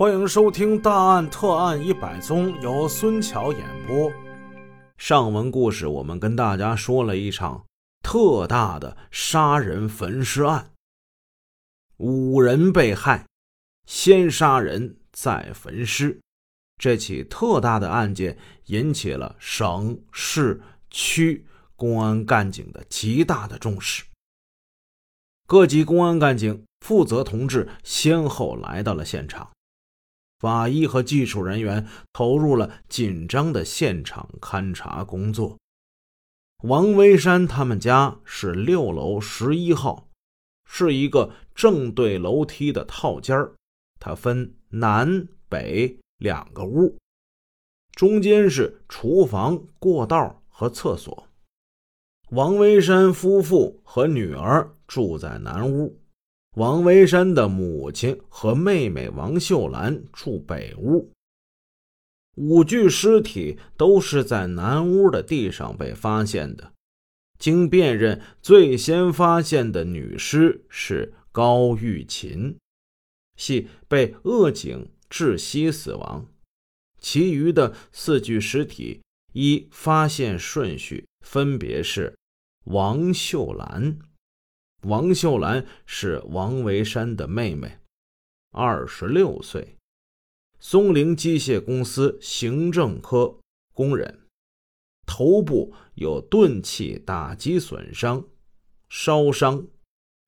欢迎收听《大案特案100宗》，由孙桥演播。上文故事我们跟大家说了一场特大的杀人焚尸案，5人被害，先杀人再焚尸。这起特大的案件引起了省、市、区公安干警的极大的重视，各级公安干警、负责同志先后来到了现场，法医和技术人员投入了紧张的现场勘查工作。王威山他们家是6楼11号，是一个正对楼梯的套间，它分南北2个屋，中间是厨房、过道和厕所。王威山夫妇和女儿住在南屋，王威山的母亲和妹妹王秀兰住北屋。5具尸体都是在南屋的地上被发现的，经辨认，最先发现的女尸是高玉琴，系被扼颈窒息死亡，其余的4具尸体依发现顺序分别是王秀兰。王秀兰是王维山的妹妹，26岁，松陵机械公司行政科工人，头部有钝器打击损伤、烧伤，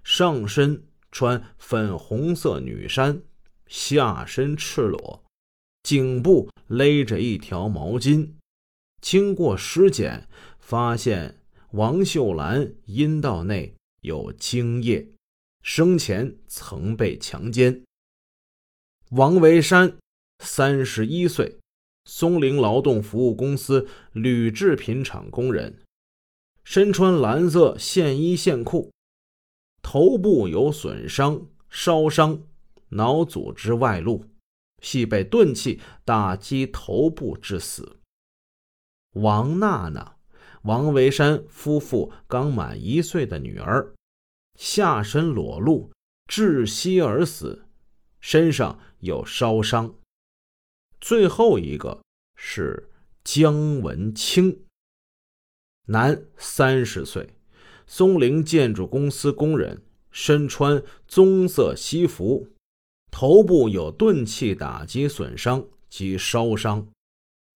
上身穿粉红色女衫，下身赤裸，颈部勒着一条毛巾。经过尸检，发现王秀兰阴道内有精液，生前曾被强奸。王维山31岁，松陵劳动服务公司铝制品厂工人，身穿蓝色线衣线裤，头部有损伤、烧伤、脑组织外露，系被钝器打击头部致死。王娜娜，王维山夫妇刚满1岁的女儿，下身裸露，窒息而死，身上有烧伤。最后一个是姜文清，男30岁，松陵建筑公司工人，身穿棕色西服，头部有钝器打击损伤及烧伤。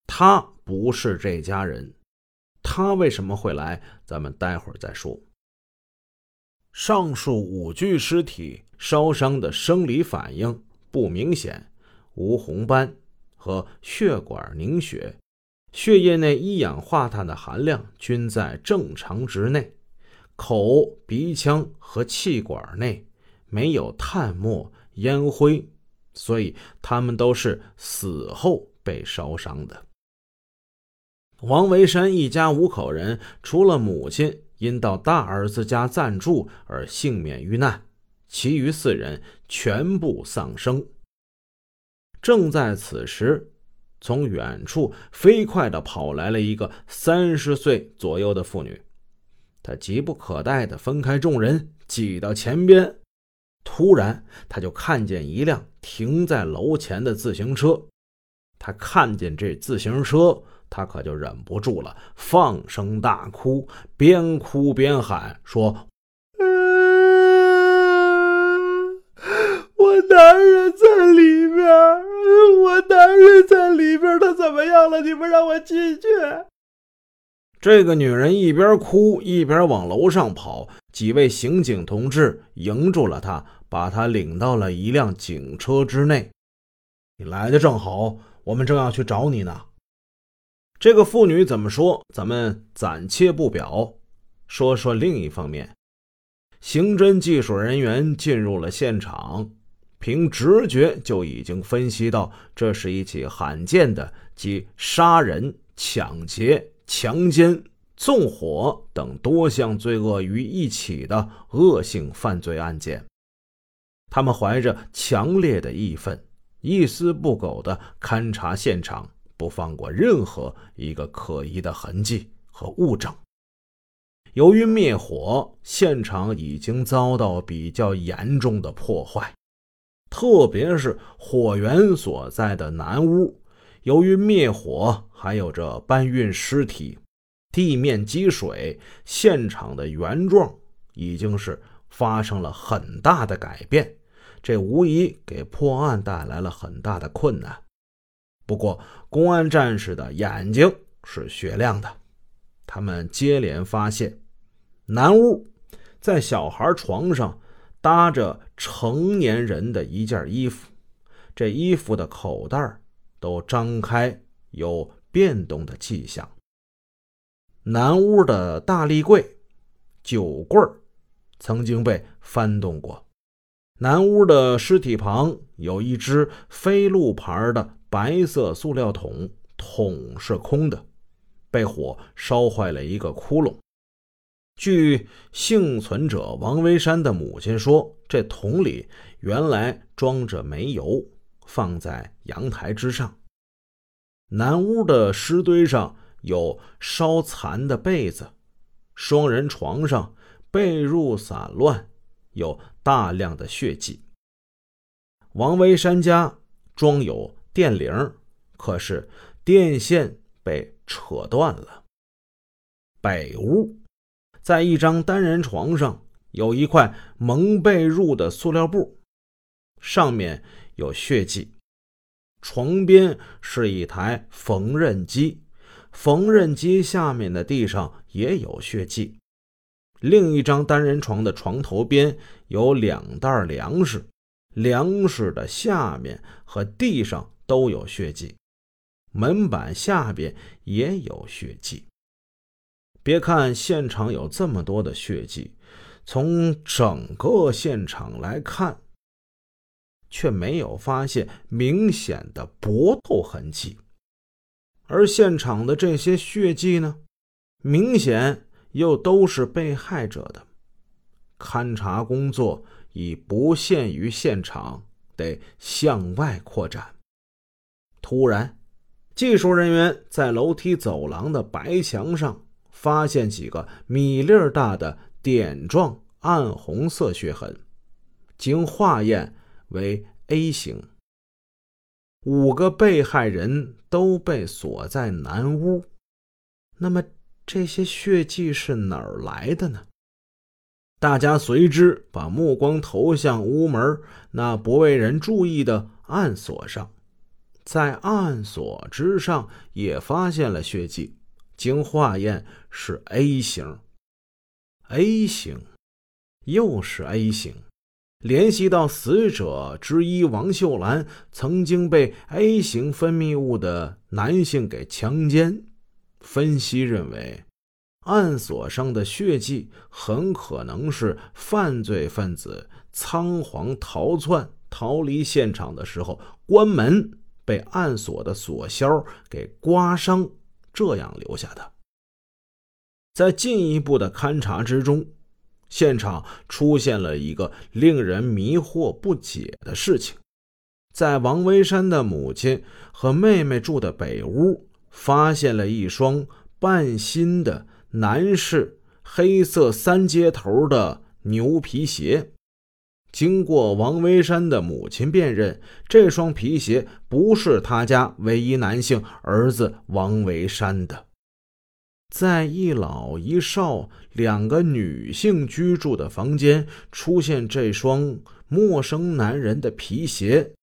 他不是这家人，他为什么会来，咱们待会儿再说。上述5具尸体烧伤的生理反应不明显，无红斑和血管凝血，血液内一氧化碳的含量均在正常值内，口、鼻腔和气管内没有炭沫、烟灰，所以他们都是死后被烧伤的。王维山一家5口人，除了母亲因到大儿子家暂住而幸免于难，其余4人全部丧生。正在此时，从远处飞快地跑来了一个30岁左右的妇女，她急不可待地分开众人，挤到前边。突然，她就看见一辆停在楼前的自行车，她看见这自行车，他可就忍不住了，放声大哭，边哭边喊说：“我男人在里边，我男人在里边，他怎么样了？你们让我进去！”这个女人一边哭一边往楼上跑，几位刑警同志迎住了她，把她领到了一辆警车之内。“你来的正好，我们正要去找你呢。”这个妇女怎么说，咱们暂且不表，说说另一方面。刑侦技术人员进入了现场，凭直觉就已经分析到，这是一起罕见的即杀人、抢劫、强奸、纵火等多项罪恶于一起的恶性犯罪案件。他们怀着强烈的义愤，一丝不苟地勘察现场，不放过任何一个可疑的痕迹和物证。由于灭火，现场已经遭到比较严重的破坏，特别是火源所在的南屋，由于灭火还有着搬运尸体，地面积水，现场的原状已经是发生了很大的改变，这无疑给破案带来了很大的困难。不过公安战士的眼睛是雪亮的，他们接连发现南屋在小孩床上搭着成年人的一件衣服，这衣服的口袋都张开，有变动的迹象。南屋的大立柜、酒柜曾经被翻动过，南屋的尸体旁有一只飞鹿牌的白色塑料桶，桶是空的，被火烧坏了一个窟窿。据幸存者王威山的母亲说，这桶里原来装着煤油，放在阳台之上。南屋的尸堆上有烧残的被子，双人床上被褥散乱，有大量的血迹。王威山家装有电铃，可是电线被扯断了。北屋在一张单人床上有一块蒙被褥的塑料布，上面有血迹。床边是一台缝纫机，缝纫机下面的地上也有血迹。另一张单人床的床头边有两袋粮食，粮食的下面和地上都有血迹，门板下边也有血迹。别看现场有这么多的血迹，从整个现场来看，却没有发现明显的搏斗痕迹。而现场的这些血迹呢，明显又都是被害者的。勘查工作已不限于现场，得向外扩展。突然，技术人员在楼梯走廊的白墙上发现几个米粒大的点状暗红色血痕，经化验为 A 型。5个被害人都被锁在南屋，那么这些血迹是哪儿来的呢？大家随之把目光投向屋门那不为人注意的暗锁上，在暗锁之上也发现了血迹，经化验是 A 型。 A 型又是 A 型，联系到死者之一王秀兰曾经被 A 型分泌物的男性给强奸。分析认为，暗锁上的血迹很可能是犯罪分子仓皇逃窜，逃离现场的时候关门被暗锁的锁销给刮伤，这样留下的。在进一步的勘查之中，现场出现了一个令人迷惑不解的事情。在王威山的母亲和妹妹住的北屋，发现了一双半新的男士黑色三接头的牛皮鞋。经过王威山的母亲辨认，这双皮鞋不是他家唯一男性儿子王威山的。在一老一少2个女性居住的房间出现这双陌生男人的皮鞋，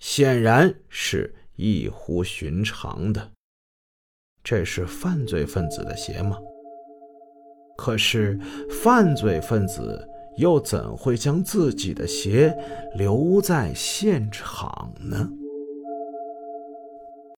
显然是异乎寻常的。这是犯罪分子的鞋吗？可是犯罪分子又怎会将自己的鞋留在现场呢？